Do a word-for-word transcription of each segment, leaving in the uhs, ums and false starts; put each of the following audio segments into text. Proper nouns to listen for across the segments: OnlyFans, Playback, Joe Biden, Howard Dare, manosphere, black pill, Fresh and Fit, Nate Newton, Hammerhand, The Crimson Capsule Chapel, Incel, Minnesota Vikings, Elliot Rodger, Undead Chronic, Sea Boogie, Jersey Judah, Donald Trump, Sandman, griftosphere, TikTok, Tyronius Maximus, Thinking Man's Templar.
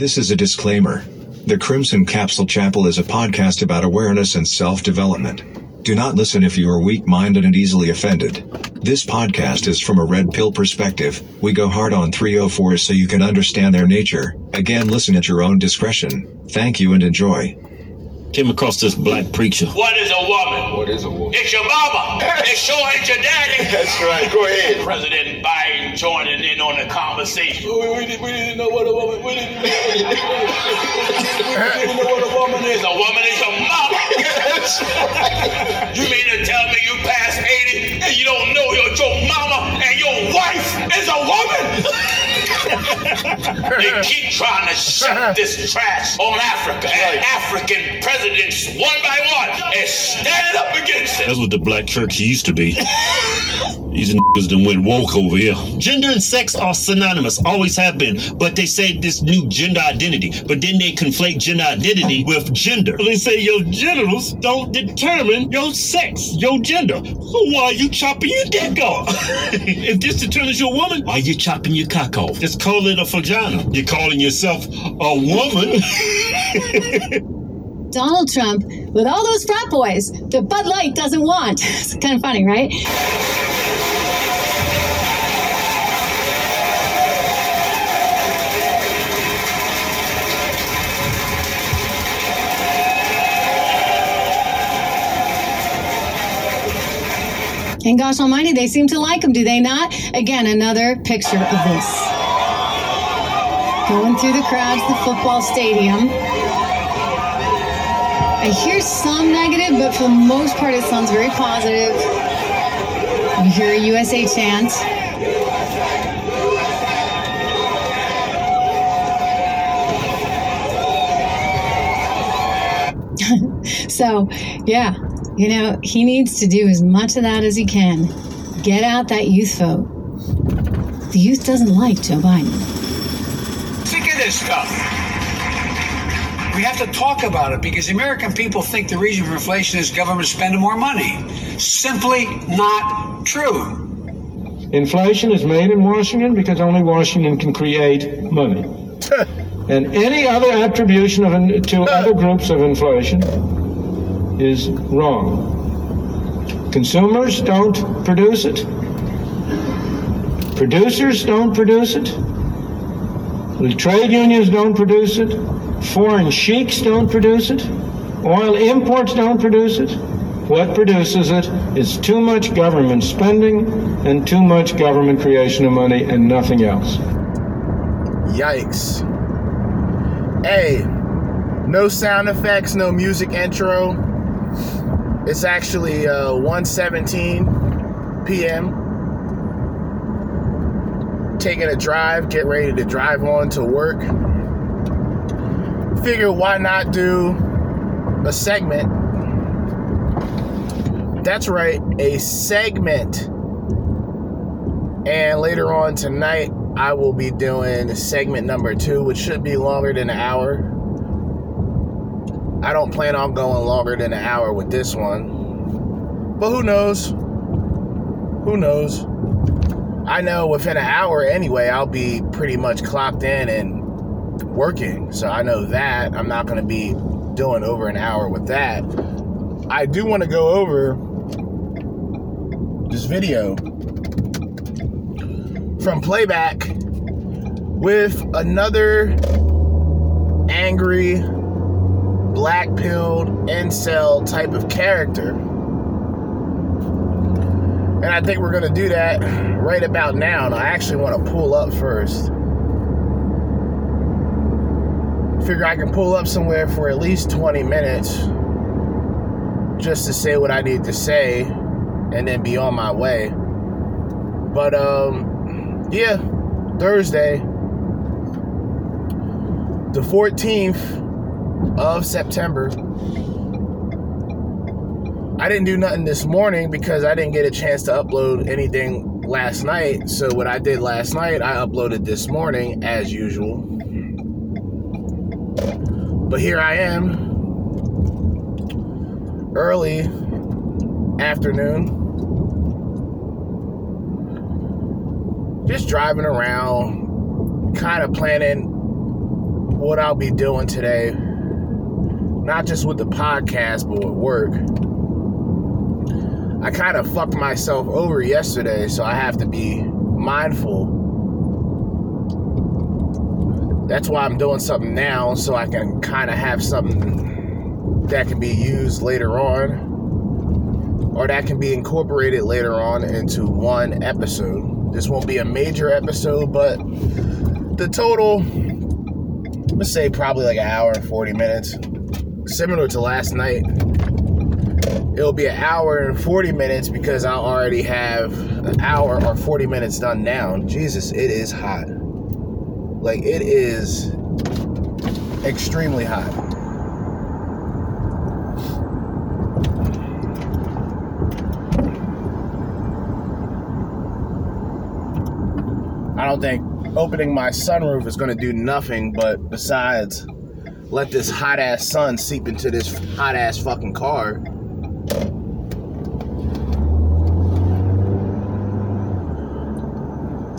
This is a disclaimer. The Crimson Capsule Chapel is a podcast about awareness and self-development. Do not listen if you are weak-minded and easily offended. This podcast is from a red pill perspective. We go hard on three oh fours so you can understand their nature. Again, listen at your own discretion. Thank you and enjoy. Came across this black preacher. What is a woman? What is a woman? It's your mama. It sure ain't your daddy. That's right. Go ahead. President Biden joining in on the conversation. We, we, we didn't know what a woman. We didn't, we didn't, we didn't know what a woman is. A woman is your mama. That's right. You mean to tell me you past eighty and you don't know your your mama and your wife is a woman? They keep trying to shut this trash on Africa and African presidents one by one and stand up against it. That's what the black church used to be. These niggas done went woke over here. Gender and sex are synonymous, always have been, but they say this new gender identity, but then they conflate gender identity with gender. They say your genitals don't determine your sex, your gender. So why are you chopping your dick off? If this determines your woman, why are you chopping your cock off? Just call it a vagina. You're calling yourself a woman? Donald Trump, with all those frat boys that Bud Light doesn't want. It's kind of funny, right? And gosh almighty, they seem to like him, do they not? Again, another picture of this. Going through the crowds, the football stadium. I hear some negative, but for the most part, it sounds very positive. You hear a U S A chant. So, yeah, you know, he needs to do as much of that as he can. Get out that youth vote. The youth doesn't like Joe Biden. Sick of this stuff. We have to talk about it because the American people think the reason for inflation is government spending more money. Simply not true. Inflation is made in Washington because only Washington can create money. And any other attribution of, to other groups of inflation is wrong. Consumers don't produce it. Producers don't produce it. The trade unions don't produce it. Foreign sheiks don't produce it. Oil imports don't produce it. What produces it is too much government spending and too much government creation of money and nothing else. Yikes. Hey, no sound effects, no music intro. It's actually uh, one seventeen p.m. Taking a drive, get ready to drive on to work. Figure why not do a segment? That's right, a segment. And later on tonight, I will be doing segment number two, which should be longer than an hour. I don't plan on going longer than an hour with this one. But who knows? Who knows? I know within an hour anyway, I'll be pretty much clocked in and working, so I know that I'm not going to be doing over an hour with that. I do want to go over this video from Playback with another angry, black-pilled, incel type of character, and I think we're going to do that right about now. And I actually want to pull up first. Figure I can pull up somewhere for at least twenty minutes just to say what I need to say and then be on my way. But um yeah, Thursday the fourteenth of September. I didn't do nothing this morning because I didn't get a chance to upload anything last night. So what I did last night, I uploaded this morning as usual. But here I am, early afternoon, just driving around, kind of planning what I'll be doing today, not just with the podcast, but with work. I kind of fucked myself over yesterday, so I have to be mindful. That's why I'm doing something now, so I can kind of have something that can be used later on, or that can be incorporated later on into one episode. This won't be a major episode, but the total, let's say probably like an hour and forty minutes, similar to last night. It'll be an hour and forty minutes because I already have an hour or forty minutes done now. Jesus, it is hot. Like, it is extremely hot. I don't think opening my sunroof is going to do nothing but besides let this hot-ass sun seep into this hot-ass fucking car.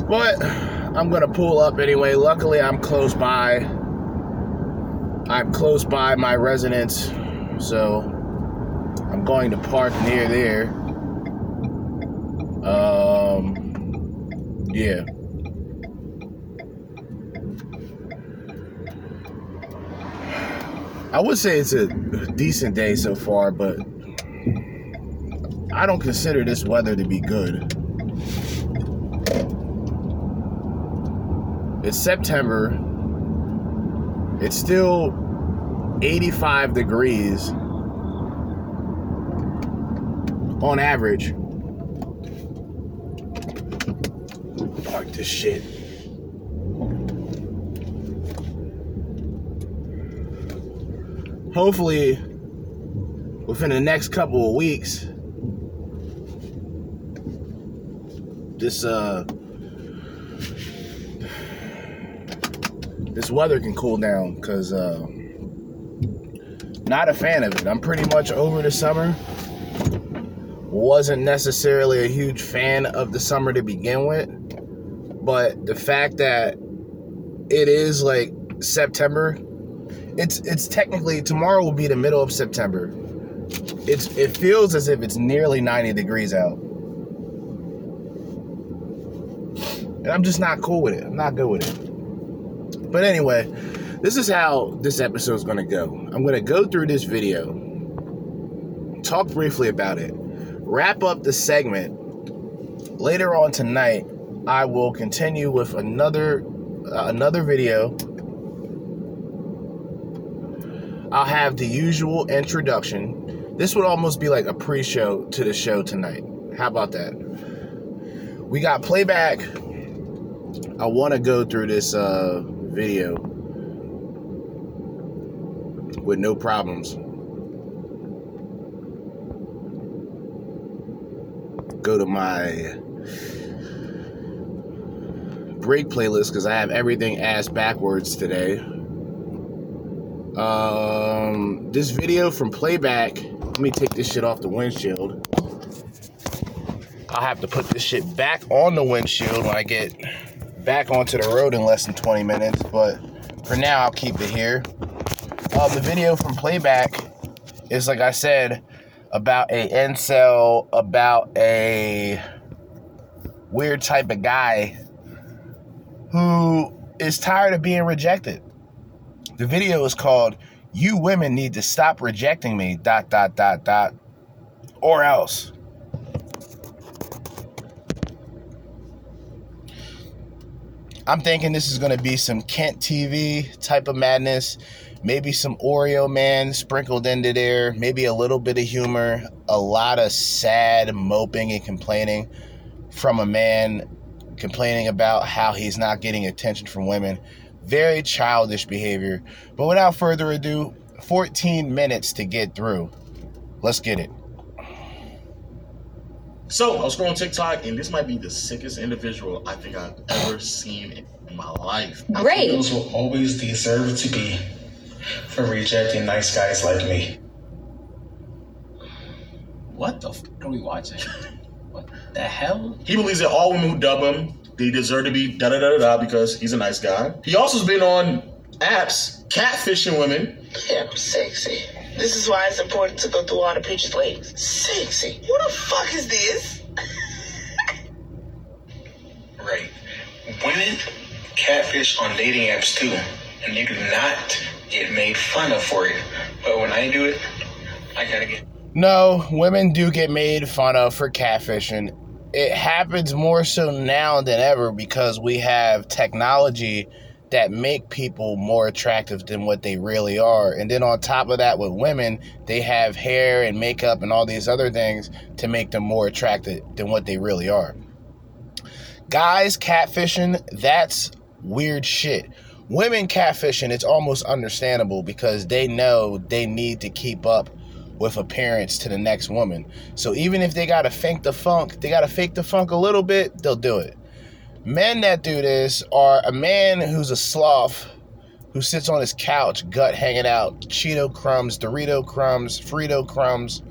But I'm going to pull up anyway. Luckily, I'm close by. I'm close by my residence. So I'm going to park near there. Um, yeah. I would say it's a decent day so far, but I don't consider this weather to be good. It's September. It's still eighty-five degrees on average. Fuck this shit. Hopefully, within the next couple of weeks, this uh This weather can cool down, because uh, not a fan of it. I'm pretty much over the summer. Wasn't necessarily a huge fan of the summer to begin with, but the fact that it is like September, it's it's technically tomorrow will be the middle of September. It's it feels as if it's nearly ninety degrees out, and I'm just not cool with it. I'm not good with it. But anyway, this is how this episode is going to go. I'm going to go through this video, talk briefly about it, wrap up the segment. Later on tonight, I will continue with another uh, another video. I'll have the usual introduction. This would almost be like a pre-show to the show tonight. How about that? We got Playback. I want to go through this uh video with no problems. Go to my break playlist because I have everything ass backwards today. Um, this video from Playback, let me take this shit off the windshield. I'll have to put this shit back on the windshield when I get back onto the road in less than twenty minutes, but for now I'll keep it here. Uh, the video from Playback is, like I said, about a incel, about a weird type of guy who is tired of being rejected. The video is called "You Women Need to Stop Rejecting Me dot dot dot dot or else." I'm thinking this is going to be some Kent T V type of madness, maybe some Oreo Man sprinkled into there, maybe a little bit of humor, a lot of sad moping and complaining from a man complaining about how he's not getting attention from women. Very childish behavior. But without further ado, fourteen minutes to get through. Let's get it. So, I was scrolling TikTok, and this might be the sickest individual I think I've ever seen in my life. Great. Those will always deserve to be for rejecting nice guys like me. What the f*** are we watching? What the hell? He believes that all women who dub him, they deserve to be da-da-da-da-da because he's a nice guy. He also's been on apps catfishing women. Yeah, I'm sexy. This is why it's important to go through all the pictures, ladies. Sexy. Who the fuck is this? Right. Women catfish on dating apps too, and they do not get made fun of for it. But when I do it, I gotta get. No, women do get made fun of for catfishing. It happens more so now than ever because we have technology that make people more attractive than what they really are. And then on top of that, with women, they have hair and makeup and all these other things to make them more attractive than what they really are. Guys catfishing, that's weird shit. Women catfishing, it's almost understandable because they know they need to keep up with appearance to the next woman. So even if they gotta fake the funk, they gotta fake the funk a little bit, they'll do it. Men that do this are a man who's a sloth, who sits on his couch, gut hanging out, Cheeto crumbs, Dorito crumbs, Frito crumbs,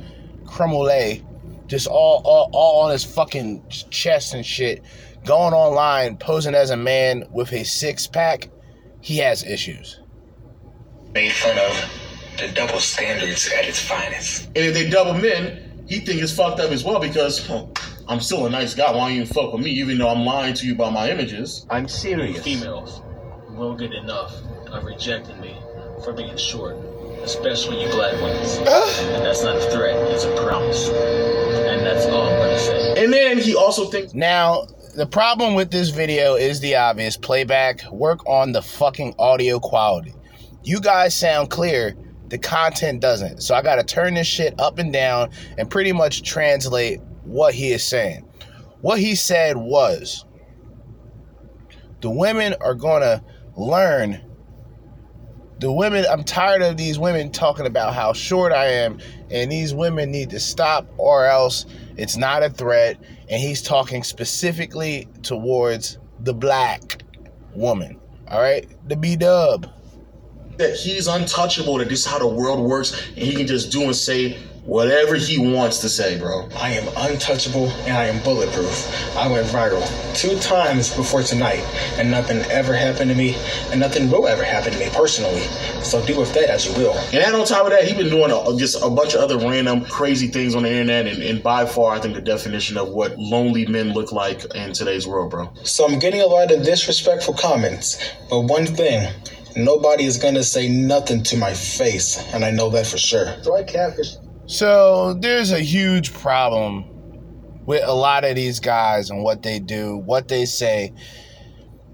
crumble-lay, just all, all, all on his fucking chest and shit, going online, posing as a man with a six-pack. He has issues. Made fun of. The double standards at its finest. And if they double men, he think it's fucked up as well because huh, I'm still a nice guy. Why don't you fuck with me even though I'm lying to you about my images? I'm serious. Females won't get enough of rejecting me for being short, especially you black ones. And that's not a threat, it's a promise. And that's all I'm gonna say. And then he also thinks... Now, the problem with this video is the obvious. Playback, work on the fucking audio quality. You guys sound clear. The content doesn't. So I gotta turn this shit up and down and pretty much translate what he is saying. What he said was, the women are gonna learn. The women, I'm tired of these women talking about how short I am and these women need to stop or else it's not a threat. And he's talking specifically towards the black woman, all right? The B-dub. That he's untouchable, that this is how the world works, and he can just do and say whatever he wants to say, bro. I am untouchable, and I am bulletproof. I went viral two times before tonight, and nothing ever happened to me, and nothing will ever happen to me personally. So deal with that as you will. And on top of that, he's been doing a, just a bunch of other random crazy things on the internet, and, and by far, I think the definition of what lonely men look like in today's world, bro. So I'm getting a lot of disrespectful comments, but one thing... Nobody is going to say nothing to my face, and I know that for sure. So there's a huge problem with a lot of these guys and what they do, what they say,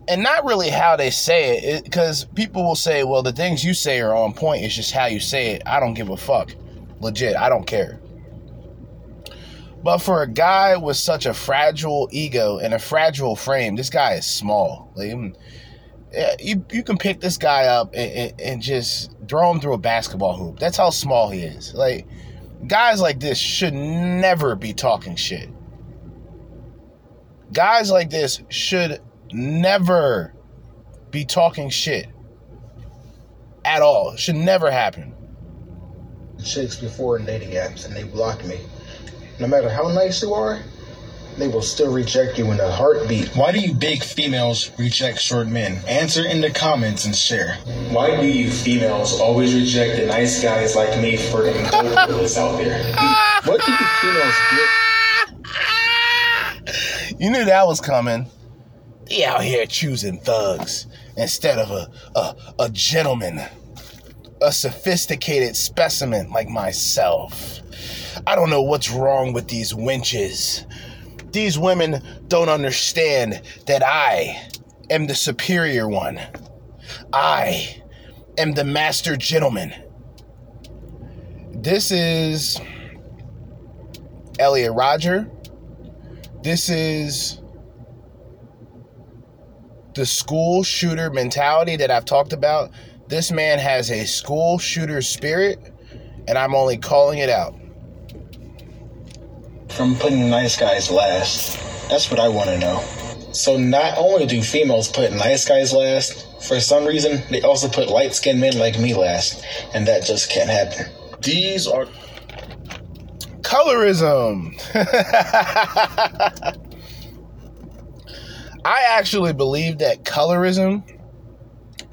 and not really how they say it, because people will say, well, the things you say are on point. It's just how you say it. I don't give a fuck. Legit, I don't care. But for a guy with such a fragile ego and a fragile frame, this guy is small. Like, You you can pick this guy up and, and, and just throw him through a basketball hoop. That's how small he is. Like, guys like this should never be talking shit. Guys like this should never be talking shit at all. It should never happen. Chicks before in dating apps and they block me. No matter how nice you are, they will still reject you in a heartbeat. Why do you big females reject short men? Answer in the comments and share. Why do you females always reject the nice guys like me for the ridiculous out there? What do you females get? You knew that was coming. They out here choosing thugs instead of a, a, a gentleman. A sophisticated specimen like myself. I don't know what's wrong with these wenches. These women don't understand that I am the superior one. I am the master gentleman. This is Elliot Rodger. This is the school shooter mentality that I've talked about. This man has a school shooter spirit, and I'm only calling it out. From putting the nice guys last. That's what I want to know. So not only do females put nice guys last, for some reason, they also put light-skinned men like me last. And that just can't happen. These are... Colorism! I actually believe that colorism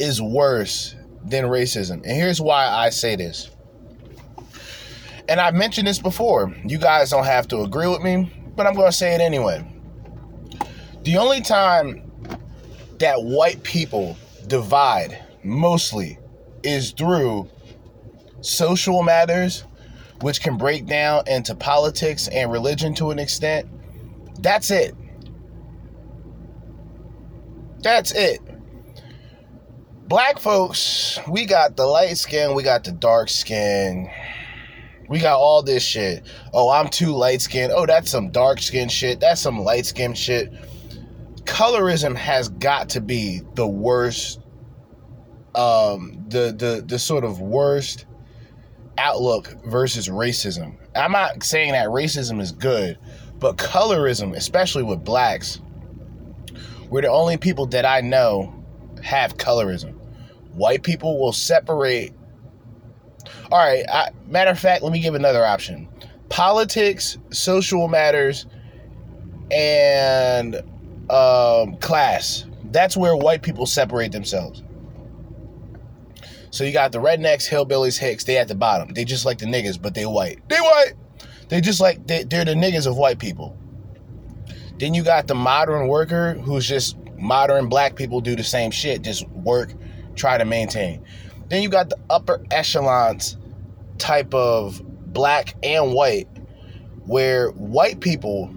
is worse than racism. And here's why I say this. And I mentioned this before. You guys don't have to agree with me, but I'm going to say it anyway. The only time that white people divide mostly is through social matters, which can break down into politics and religion to an extent. That's it. That's it. Black folks, we got the light skin, we got the dark skin. We got all this shit. Oh, I'm too light-skinned. Oh, that's some dark-skinned shit. That's some light-skinned shit. Colorism has got to be the worst, um, the, the, the sort of worst outlook versus racism. I'm not saying that racism is good, but colorism, especially with blacks, we're the only people that I know have colorism. White people will separate... All right, I, matter of fact, let me give another option. Politics, social matters, and um, class. That's where white people separate themselves. So you got the rednecks, hillbillies, hicks. They at the bottom. They just like the niggas, but they white. They white. They just like, they, they're the niggas of white people. Then you got the modern worker, who's just modern black people do the same shit. Just work, try to maintain. Then you got the upper echelons type of black and white, where white people,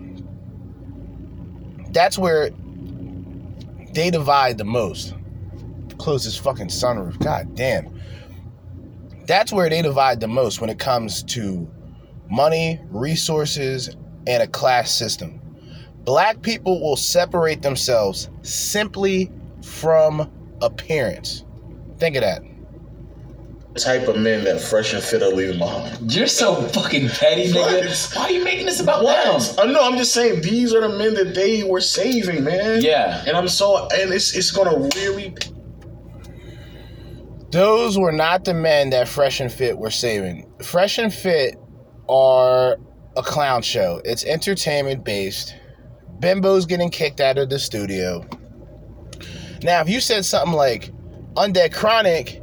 that's where they divide the most. Close this fucking sunroof. God damn. That's where they divide the most when it comes to money, resources, and a class system. Black people will separate themselves simply from appearance. Think of that. Type of men that Fresh and Fit are leaving behind. You're so fucking petty, nigga. Why are you making this about what? them? Uh, no, I'm just saying these are the men that they were saving, man. Yeah. And I'm so, and it's it's gonna really. Those were not the men that Fresh and Fit were saving. Fresh and Fit are a clown show. It's entertainment based. Bimbo's getting kicked out of the studio. Now, if you said something like Undead Chronic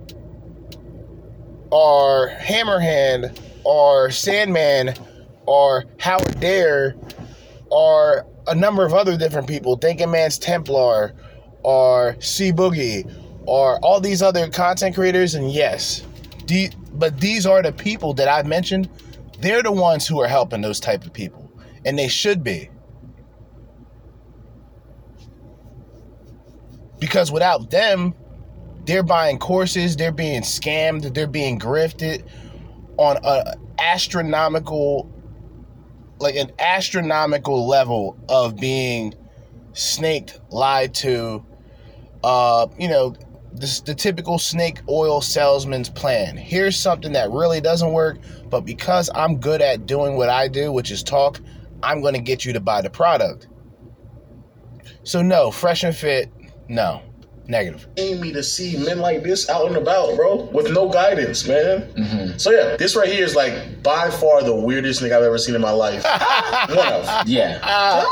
or Hammerhand, or Sandman, or Howard Dare, or a number of other different people, Thinking Man's Templar, or Sea Boogie, or all these other content creators, and yes, the, but these are the people that I've mentioned. They're the ones who are helping those type of people, and they should be. Because without them, they're buying courses, they're being scammed, they're being grifted on a astronomical, like an astronomical level of being snaked, lied to. Uh, you know, this, the typical snake oil salesman's plan. Here's something that really doesn't work, but because I'm good at doing what I do, which is talk, I'm going to get you to buy the product. So no, Fresh and Fit, no. Negative. Paying me to see men like this out and about, bro, with no guidance, man. Mm-hmm. So yeah, this right here is like by far the weirdest thing I've ever seen in my life. One of them. Yeah. Uh,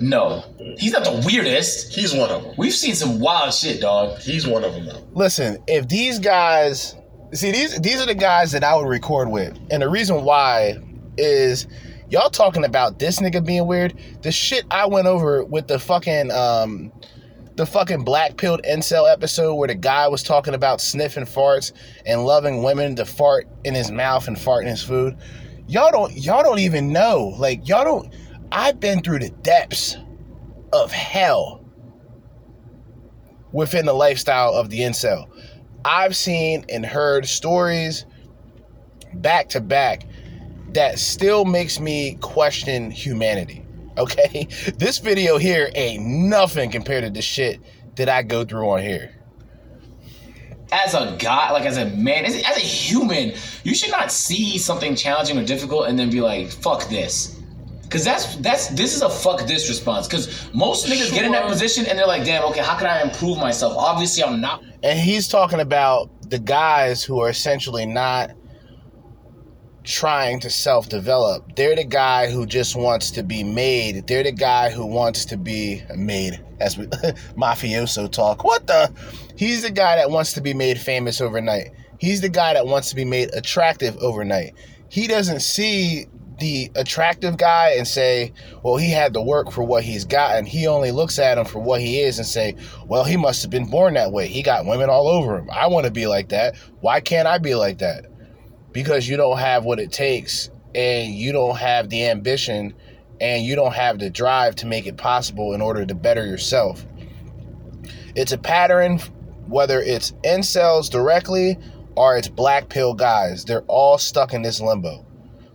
no, he's not the weirdest. He's one of them. We've seen some wild shit, dog. He's one of them, though. Listen, if these guys, see these these are the guys that I would record with, and the reason why is y'all talking about this nigga being weird. The shit I went over with the fucking um. The fucking black pilled incel episode where the guy was talking about sniffing farts and loving women to fart in his mouth and fart in his food. Y'all don't y'all don't even know. Like y'all don't I've been through the depths of hell within the lifestyle of the incel. I've seen and heard stories back to back that still makes me question humanity. Okay, this video here ain't nothing compared to the shit that I go through on here. As a guy, like as a man, as a human, you should not see something challenging or difficult and then be like, fuck this. Because that's, that's, this is a fuck this response. Because most niggas sure. get in that position and they're like, damn, okay, how can I improve myself? Obviously, I'm not. And he's talking about the guys who are essentially not trying to self-develop. They're the guy who just wants to be made. They're the guy who wants to be made. That's what, mafioso talk. What the? He's the guy that wants to be made famous overnight. He's the guy that wants to be made attractive overnight. He doesn't see the attractive guy and say, well, he had to work for what he's gotten. He only looks at him for what he is and say, well, he must have been born that way. He got women all over him. I want to be like that. Why can't I be like that? Because you don't have what it takes, and you don't have the ambition, and you don't have the drive to make it possible in order to better yourself. It's a pattern, whether it's incels directly or it's black pill guys. They're all stuck in this limbo.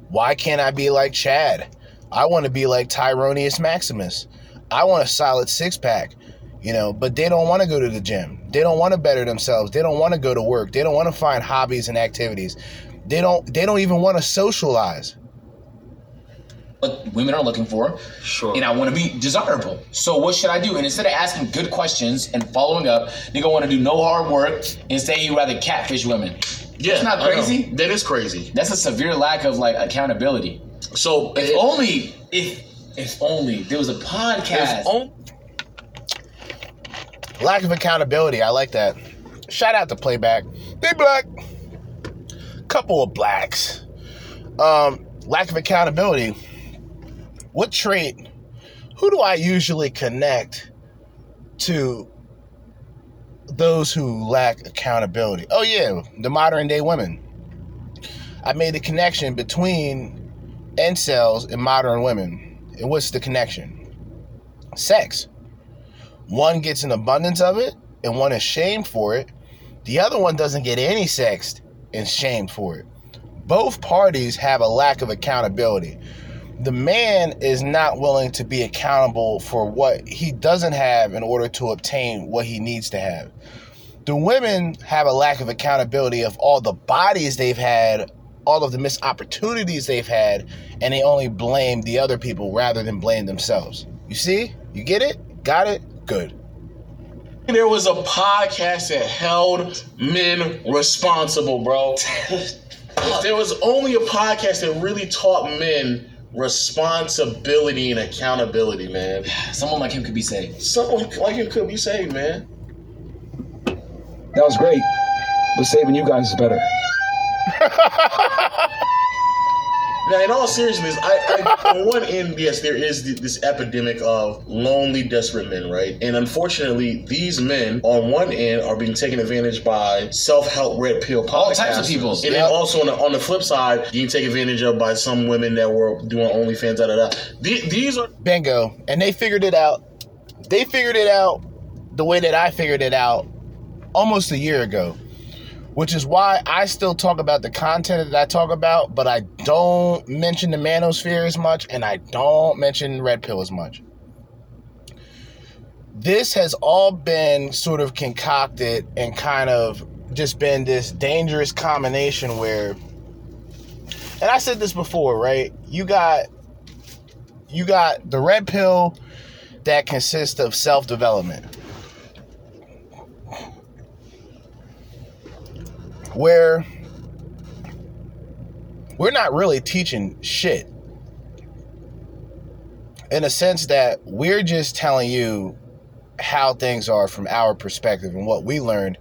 Why can't I be like Chad? I want to be like Tyronius Maximus. I want a solid six-pack, you know, but they don't want to go to the gym. They don't want to better themselves. They don't want to go to work. They don't want to find hobbies and activities. They don't they don't even want to socialize. What women are looking for, sure, and I want to be desirable. So what should I do? And instead of asking good questions and following up, they gonna want to do no hard work and say you rather catfish women. Yeah, that's not crazy. That is crazy. That's a severe lack of like accountability. So if it, only if if only there was a podcast. On- lack of accountability. I like that. Shout out to Playback. They black. Couple of blacks. Um, lack of accountability. What trait? Who do I usually connect to? Those who lack accountability. Oh yeah, the modern day women. I made the connection between incels and modern women. And what's the connection? Sex. One gets an abundance of it and one is shamed for it. The other one doesn't get any sex and shamed for it. Both parties have a lack of accountability. The man is not willing to be accountable for what he doesn't have in order to obtain what he needs to have. The women have a lack of accountability of all the bodies they've had, all of the missed opportunities they've had, and they only blame the other people rather than blame themselves. You see? You get it? Got it? Good. There was a podcast that held men responsible, bro. There was only a podcast that really taught men responsibility and accountability, man. Someone like him could be saved. Someone like him could be saved, man. That was great, but saving you guys is better. Now, in all seriousness, I, I on one end, yes, there is this epidemic of lonely, desperate men, right? And unfortunately, these men, on one end, are being taken advantage by self-help red pill podcasters. All types of people. And yep. Then also on the, on the flip side, you can take advantage of by some women that were doing OnlyFans, da da da. These, these are... Bingo. And they figured it out. They figured it out the way that I figured it out almost a year ago. Which is why I still talk about the content that I talk about, but I don't mention the manosphere as much, and I don't mention red pill as much. This has all been sort of concocted and kind of just been this dangerous combination where, and I said this before, right? You got, you got the red pill that consists of self-development, where we're not really teaching shit in a sense that we're just telling you how things are from our perspective and what we learned.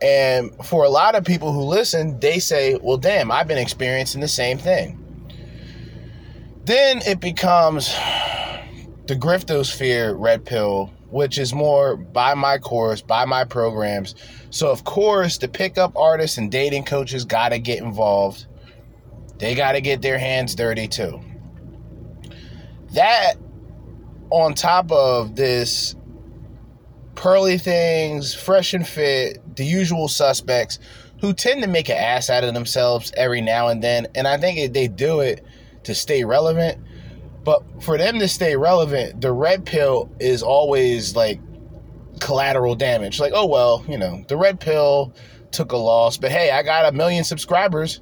And for a lot of people who listen, they say, well, damn, I've been experiencing the same thing. Then it becomes the griftosphere red pill, which is more buy my course, buy my programs. So, of course, the pickup artists and dating coaches got to get involved. They got to get their hands dirty, too. That, on top of this Pearly Things, Fresh and Fit, the usual suspects, who tend to make an ass out of themselves every now and then. And I think they do it to stay relevant. But for them to stay relevant, the red pill is always like collateral damage. Like, oh, well, you know, the red pill took a loss, but hey, I got a million subscribers.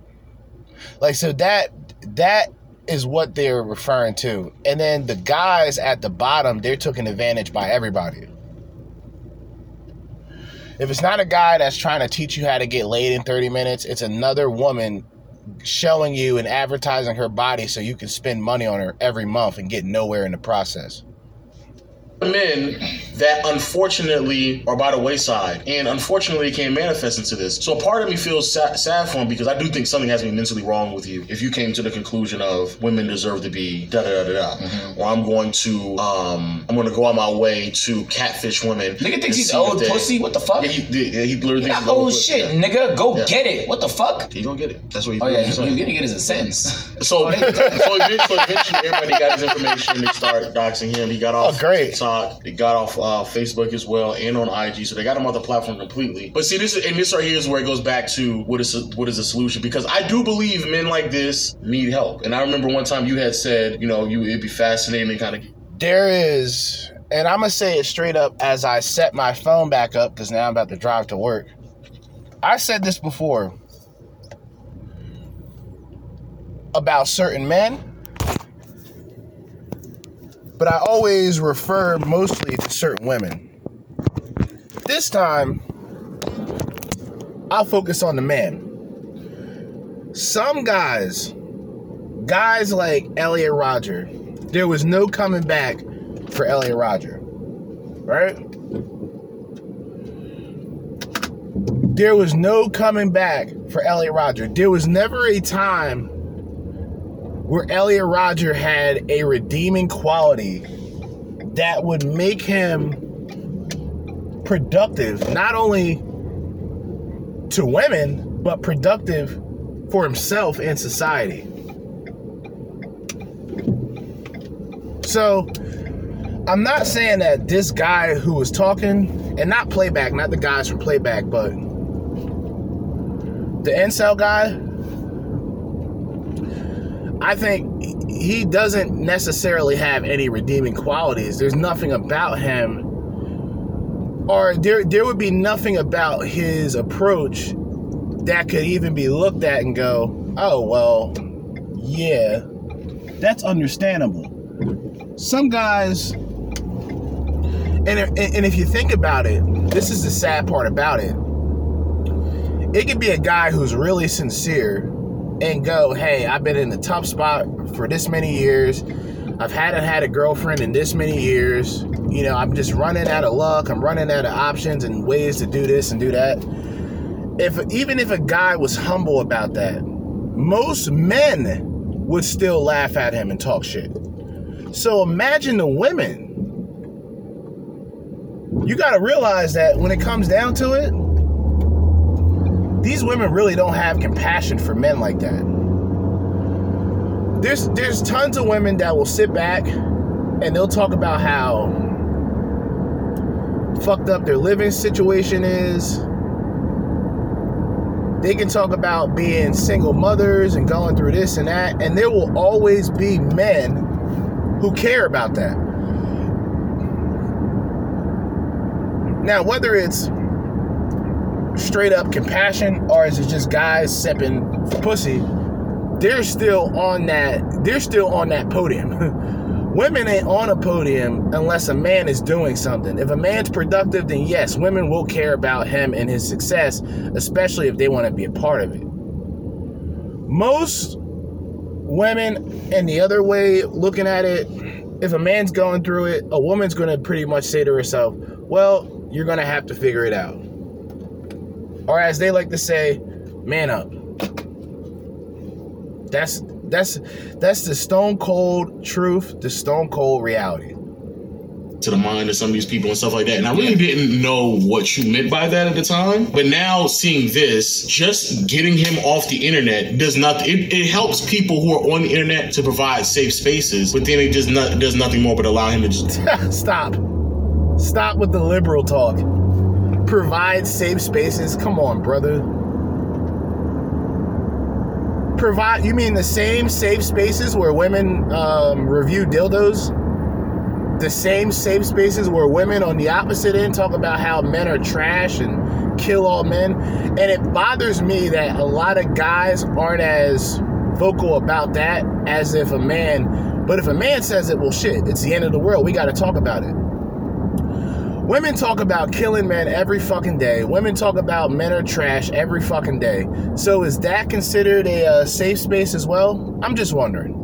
Like, so that that is what they're referring to. And then the guys at the bottom, they're taken advantage by everybody. If it's not a guy that's trying to teach you how to get laid in thirty minutes, it's another woman shelling you and advertising her body so you can spend money on her every month and get nowhere in the process. Men that unfortunately are by the wayside and unfortunately can't manifest into this. So part of me feels sad, sad for him, because I do think something has to be mentally wrong with you if you came to the conclusion of women deserve to be da da da da, mm-hmm. or I'm going to um I'm going to go out my way to catfish women. Nigga thinks he's old they, pussy. What the fuck? Yeah, he, yeah, he blurred things. Old shit, yeah. Nigga, go yeah. get it. What the fuck? He gonna get it. That's what he. Oh yeah, he's gonna get it as a sentence. So, so, so eventually everybody got his information. They started doxing him. He got off. Oh great. So, They got off uh, Facebook as well and on I G, so they got him off the platform completely. But see, this is, and this right here is where it goes back to what is what is the solution? Because I do believe men like this need help. And I remember one time you had said, you know, you it'd be fascinating kind of. There is, and I'm gonna say it straight up as I set my phone back up because now I'm about to drive to work. I said this before about certain men. But I always refer mostly to certain women. This time, I'll focus on the men. Some guys, guys like Elliot Rodger, there was no coming back for Elliot Rodger, right? There was no coming back for Elliot Rodger. There was never a time where Elliot Rodger had a redeeming quality that would make him productive, not only to women, but productive for himself and society. So I'm not saying that this guy who was talking, and not Playback, not the guys from Playback, but the Incel guy, I think he doesn't necessarily have any redeeming qualities. There's nothing about him, or there there would be nothing about his approach that could even be looked at and go, oh, well, yeah, that's understandable. Some guys, and, and if you think about it, this is the sad part about it. It could be a guy who's really sincere and go, hey, I've been in the tough spot for this many years. I've hadn't had a girlfriend in this many years. You know, I'm just running out of luck. I'm running out of options and ways to do this and do that. If even if a guy was humble about that, most men would still laugh at him and talk shit. So imagine the women. You got to realize that when it comes down to it, these women really don't have compassion for men like that. There's there's tons of women that will sit back and they'll talk about how fucked up their living situation is. They can talk about being single mothers and going through this and that, and there will always be men who care about that. Now, whether it's straight up compassion, or is it just guys sipping pussy? They're still on that. They're still on that podium. Women ain't on a podium unless a man is doing something. If a man's productive, then yes, women will care about him and his success, especially if they want to be a part of it. Most women, and the other way looking at it, if a man's going through it, a woman's going to pretty much say to herself, "Well, you're going to have to figure it out." Or as they like to say, man up. That's that's that's the stone cold truth, the stone cold reality. To the mind of some of these people and stuff like that. And I really didn't know what you meant by that at the time. But now seeing this, just getting him off the internet does not, it, it helps people who are on the internet to provide safe spaces, but then it does not does nothing more but allow him to just stop. Stop with the liberal talk. Provide safe spaces. Come on, brother. Provide, you mean the same safe spaces where women um, review dildos? The same safe spaces where women on the opposite end talk about how men are trash and kill all men? And it bothers me that a lot of guys aren't as vocal about that as if a man, but if a man says it, well, shit, it's the end of the world. We got to talk about it. Women talk about killing men every fucking day. Women talk about men are trash every fucking day. So is that considered a uh, safe space as well? I'm just wondering.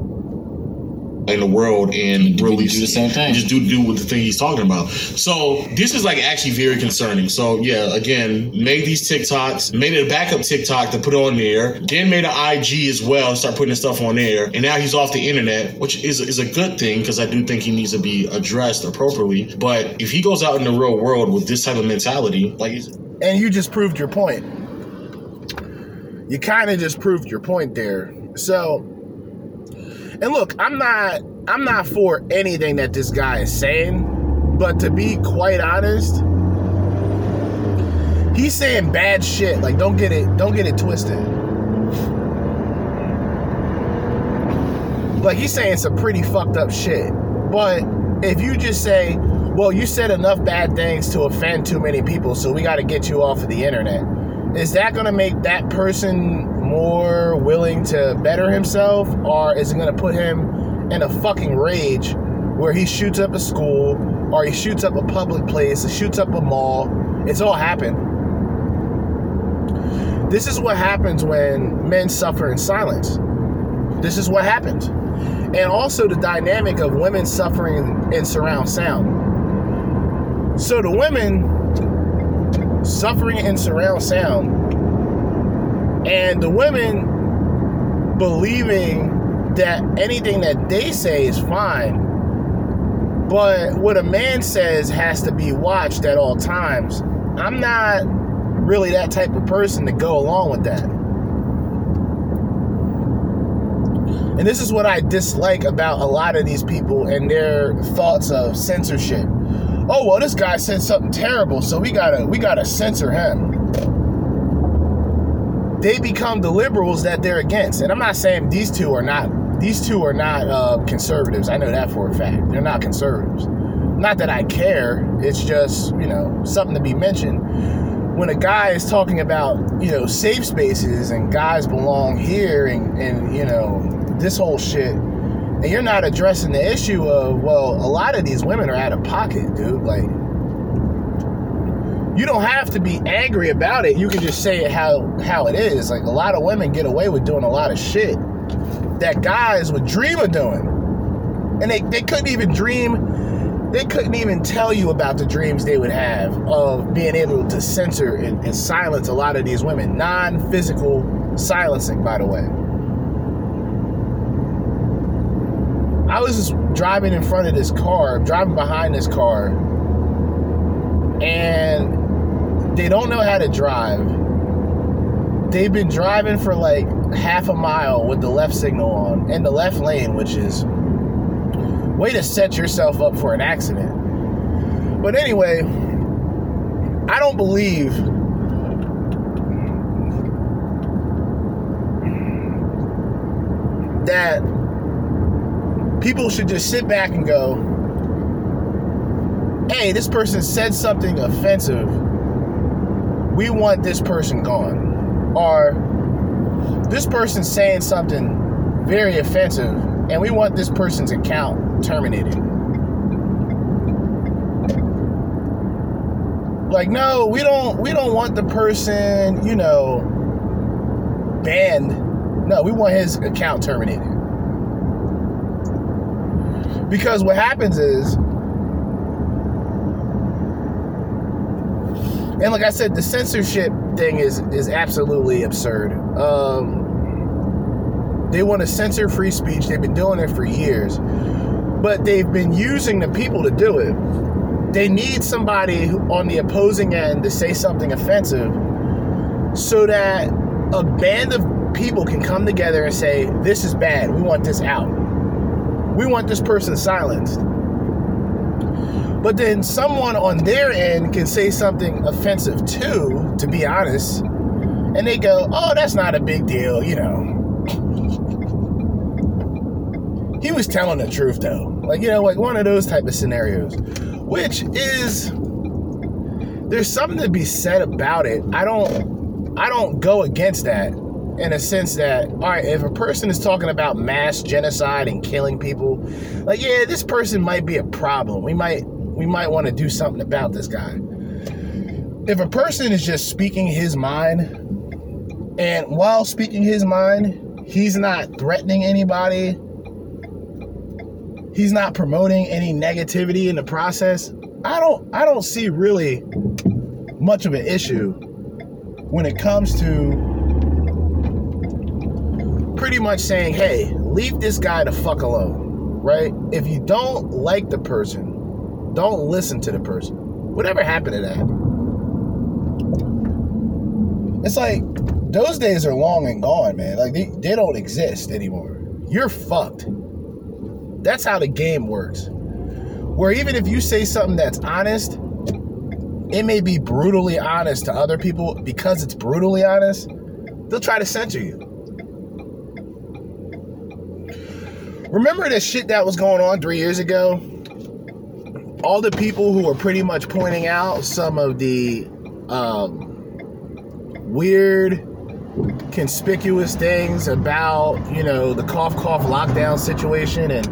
In the world and really do the same thing. Just do do with the thing he's talking about. So this is like actually very concerning. So yeah, again, made these TikToks, made a backup TikTok to put on there, then made an I G as well and start putting stuff on there. And now he's off the internet, which is is a good thing because I do think he needs to be addressed appropriately. But if he goes out in the real world with this type of mentality, like, and you just proved your point. You kind of just proved your point there. So. And look, I'm not I'm not for anything that this guy is saying, but to be quite honest, he's saying bad shit. Like, don't get it, don't get it twisted. Like, he's saying some pretty fucked up shit. But if you just say, well, you said enough bad things to offend too many people, so we gotta get you off of the internet, is that gonna make that person more willing to better himself, or is it going to put him in a fucking rage where he shoots up a school or he shoots up a public place, he shoots up a mall? It's all happened. This is what happens when men suffer in silence. This is what happens. And also the dynamic of women suffering in surround sound. So the women suffering in surround sound and the women believing that anything that they say is fine, but what a man says has to be watched at all times. I'm not really that type of person to go along with that. And this is what I dislike about a lot of these people and their thoughts of censorship. Oh, well, this guy said something terrible, so we gotta, we gotta censor him. They become the liberals that they're against. And I'm not saying these two are not, these two are not uh, conservatives. I know that for a fact. They're not conservatives. Not that I care. It's just, you know, something to be mentioned. When a guy is talking about, you know, safe spaces and guys belong here and, and you know, this whole shit, and you're not addressing the issue of, well, a lot of these women are out of pocket, dude. Like, you don't have to be angry about it. You can just say it how, how it is. Like, a lot of women get away with doing a lot of shit that guys would dream of doing. And they, they couldn't even dream, they couldn't even tell you about the dreams they would have of being able to censor and, and silence a lot of these women. Non-physical silencing, by the way. I was just driving in front of this car, driving behind this car, and they don't know how to drive. They've been driving for like half a mile with the left signal on in the left lane, which is way to set yourself up for an accident. But anyway, I don't believe that people should just sit back and go, hey, this person said something offensive, we want this person gone. Or this person saying something very offensive and we want this person's account terminated. Like, no, we don't we don't want the person, you know, banned. No, we want his account terminated. Because what happens is, and like I said, the censorship thing is is absolutely absurd. Um, they want to censor free speech. They've been doing it for years. But they've been using the people to do it. They need somebody who, on the opposing end to say something offensive so that a band of people can come together and say, this is bad. We want this out. We want this person silenced. But then someone on their end can say something offensive too, to be honest, and they go, oh, that's not a big deal, you know. He was telling the truth though. Like, you know, like one of those type of scenarios, which is, there's something to be said about it. I don't, I don't go against that in a sense that, all right, if a person is talking about mass genocide and killing people, like, yeah, this person might be a problem. We might, we might want to do something about this guy. If a person is just speaking his mind, and while speaking his mind, he's not threatening anybody, he's not promoting any negativity in the process, I don't I don't see really much of an issue when it comes to pretty much saying, hey, leave this guy the fuck alone, right? If you don't like the person, don't listen to the person. Whatever happened to that? It's like, those days are long and gone, man. Like, they, they don't exist anymore. You're fucked. That's how the game works. Where even if you say something that's honest, it may be brutally honest to other people. Because it's brutally honest, they'll try to censor you. Remember this shit that was going on three years ago? All the people who were pretty much pointing out some of the um, weird, conspicuous things about, you know, the cough cough lockdown situation, and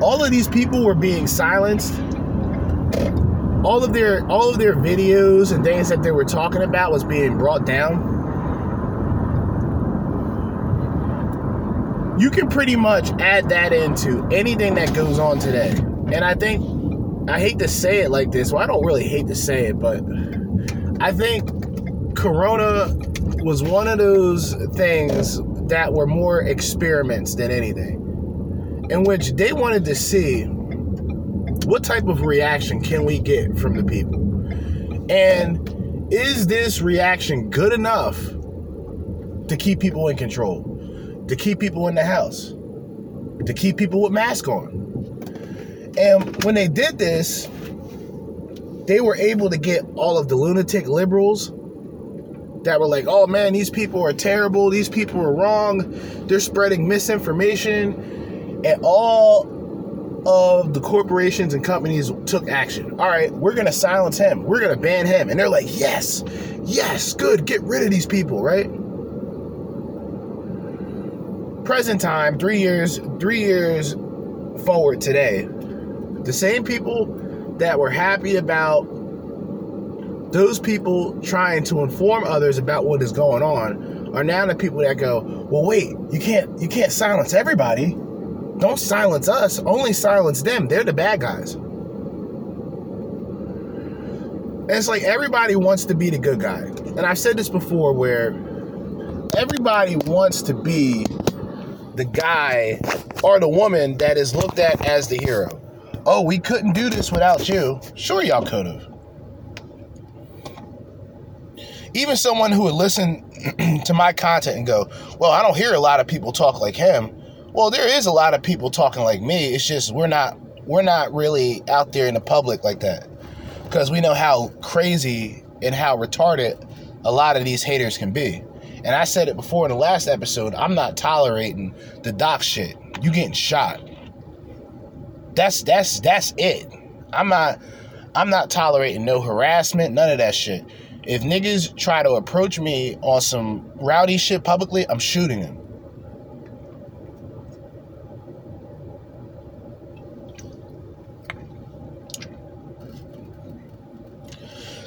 all of these people were being silenced. All of their all of their videos and things that they were talking about was being brought down. You can pretty much add that into anything that goes on today. And I think, I hate to say it like this, well, I don't really hate to say it, but I think Corona was one of those things that were more experiments than anything, in which they wanted to see what type of reaction can we get from the people. And is this reaction good enough to keep people in control? To keep people in the house, to keep people with masks on. And when they did this, they were able to get all of the lunatic liberals that were like, oh man, these people are terrible, these people are wrong, they're spreading misinformation, and all of the corporations and companies took action. All right, we're gonna silence him, we're gonna ban him. And they're like, yes, yes, good, get rid of these people, right? Present time, three years, three years forward today, the same people that were happy about those people trying to inform others about what is going on are now the people that go, well, wait, you can't, you can't silence everybody. Don't silence us. Only silence them. They're the bad guys. And it's like, everybody wants to be the good guy. And I've said this before, where everybody wants to be the guy or the woman that is looked at as the hero. Oh, we couldn't do this without you. Sure, y'all could have. Even someone who would listen to my content and go, well, I don't hear a lot of people talk like him. Well, there is a lot of people talking like me. It's just we're not we're not really out there in the public like that, because we know how crazy and how retarded a lot of these haters can be. And I said it before in the last episode, I'm not tolerating the doc shit. You getting shot. That's that's that's it. I'm not I'm not tolerating no harassment, none of that shit. If niggas try to approach me on some rowdy shit publicly, I'm shooting them.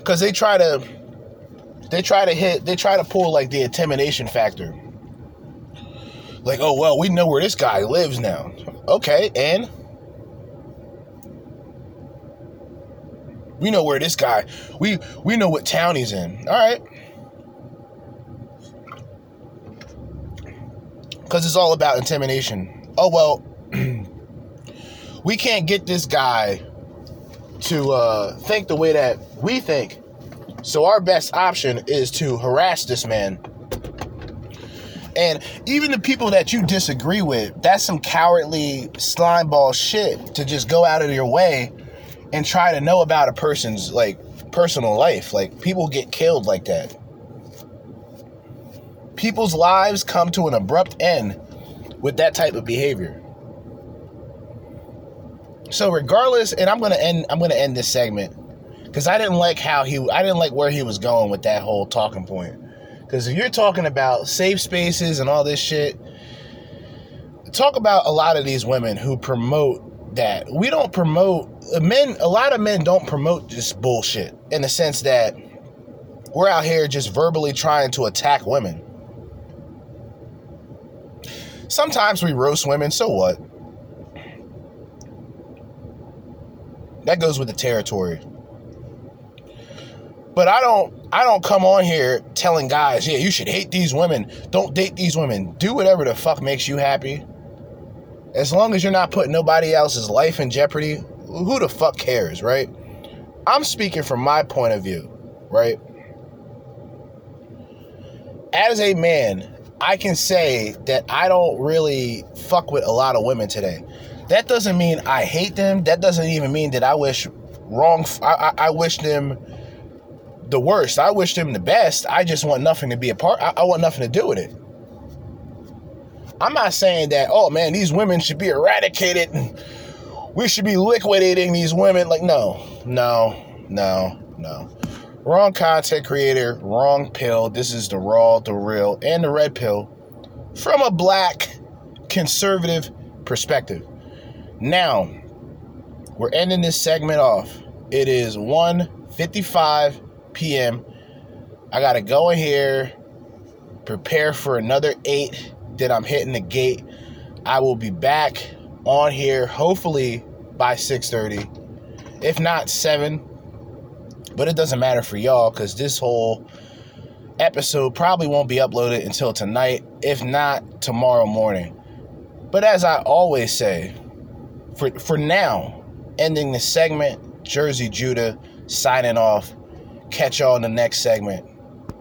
Cause they try to They try to hit, they try to pull like the intimidation factor. Like, oh, well, we know where this guy lives now. Okay, and? We know where this guy, we, we know what town he's in. All right. Because it's all about intimidation. Oh, well, we can't get this guy to uh, think the way that we think. So our best option is to harass this man. And even the people that you disagree with, that's some cowardly slimeball shit to just go out of your way and try to know about a person's, like, personal life. Like, people get killed like that. People's lives come to an abrupt end with that type of behavior. So regardless, and I'm going to end I'm going to end this segment, because I didn't like how he, I didn't like where he was going with that whole talking point. Because if you're talking about safe spaces and all this shit, talk about a lot of these women who promote that we don't promote men. A lot of men don't promote this bullshit in the sense that we're out here just verbally trying to attack women. Sometimes we roast women. So what? That goes with the territory. But I don't, I don't come on here telling guys, yeah, you should hate these women. Don't date these women. Do whatever the fuck makes you happy. As long as you're not putting nobody else's life in jeopardy, who the fuck cares, right? I'm speaking from my point of view, right? As a man, I can say that I don't really fuck with a lot of women today. That doesn't mean I hate them. That doesn't even mean that I wish wrong. I, I, I wish them the worst. I wish them the best. I just want nothing to be a part. I, I want nothing to do with it. I'm not saying that, oh man, these women should be eradicated and we should be liquidating these women. Like, no, no, no, no. Wrong content creator, wrong pill. This is the raw, the real, and the red pill from a black conservative perspective. Now, we're ending this segment off. It is one fifty-five p.m. I got to go in here, prepare for another eight that I'm hitting the gate. I will be back on here hopefully by six thirty, if not seven, but it doesn't matter for y'all because this whole episode probably won't be uploaded until tonight, if not tomorrow morning. But as I always say, for for now, ending the segment, Jersey Judah signing off. Catch y'all in the next segment.